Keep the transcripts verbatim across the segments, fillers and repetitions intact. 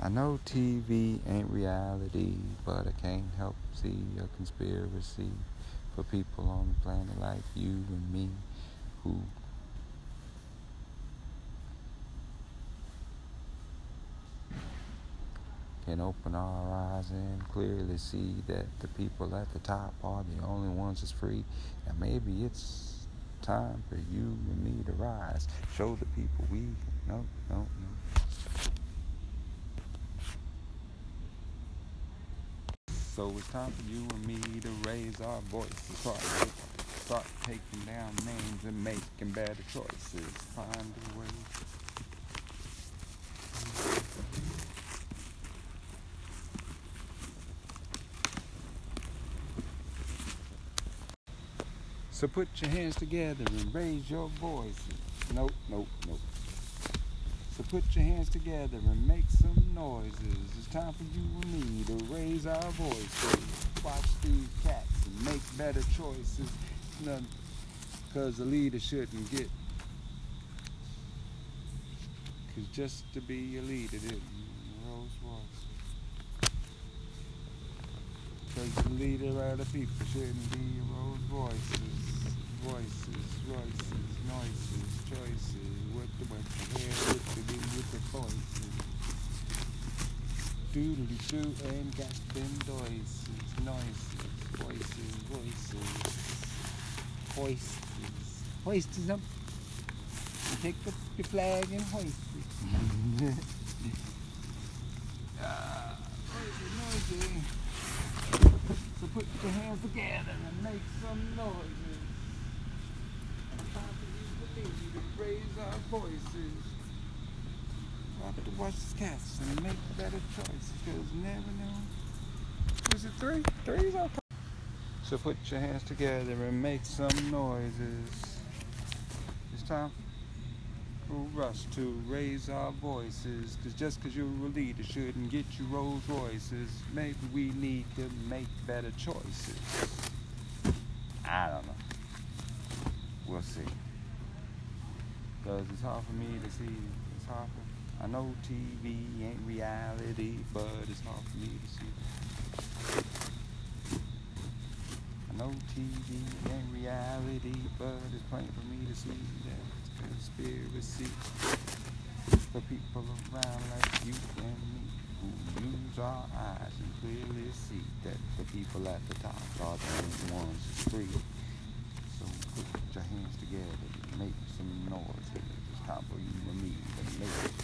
I know T V ain't reality, but I can't help see a conspiracy for people on the planet like you and me who can open our eyes and clearly see that the people at the top are the only ones that's free, and maybe it's time for you and me to rise, show the people we no, no, no. So it's time for you and me to raise our voices, start, start taking down names and making better choices. Find a way. So put your hands together and raise your voices. Nope, nope, nope. So put your hands together and make some noises. It's time for you and me to raise our voices. Watch these cats and make better choices. None, cause the leader shouldn't get. Cause just to be a leader didn't Rolls Royce. Cause the leader of the people shouldn't be Rolls Royces. Voices, voices, noises, choices. What the what the hell, what the be with the voices. Doodly doo and got them noises, noises, voices, voices. Hoisters, hoisters up. Pick up your flag and hoist it. Ah, noisy, noisy. So put your hands together and make some noises. To raise our voices. We'll have to watch these cats and make better choices, because never know. Is it three? Three's okay. So put your hands together and make some noises. It's time for us to raise our voices, because just because you're a leader shouldn't get you Rolls Royces. Maybe we need to make better choices. I don't know. We'll see. Because it's hard for me to see. It's hard for, I know T V ain't reality, but it's hard for me to see. I know T V ain't reality, but it's plain for me to see that conspiracy for people around like you and me who use our eyes and clearly see that the people at the top are the only ones that's free. So put your hands together and make some noise. It's time for you and me to make it,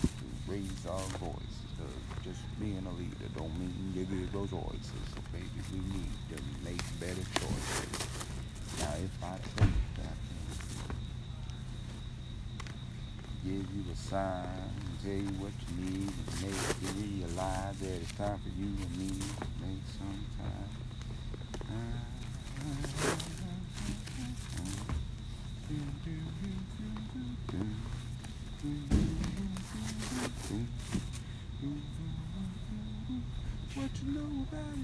to raise our voices. Uh, just being a leader don't mean you get those voices. So baby, we need to make better choices. Now if I think that I can give you a sign, tell you what you need, and make you realize that it's time for you and me to make some time. Uh, uh, What you know about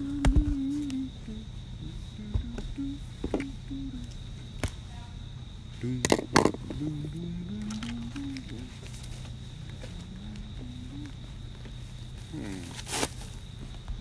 it?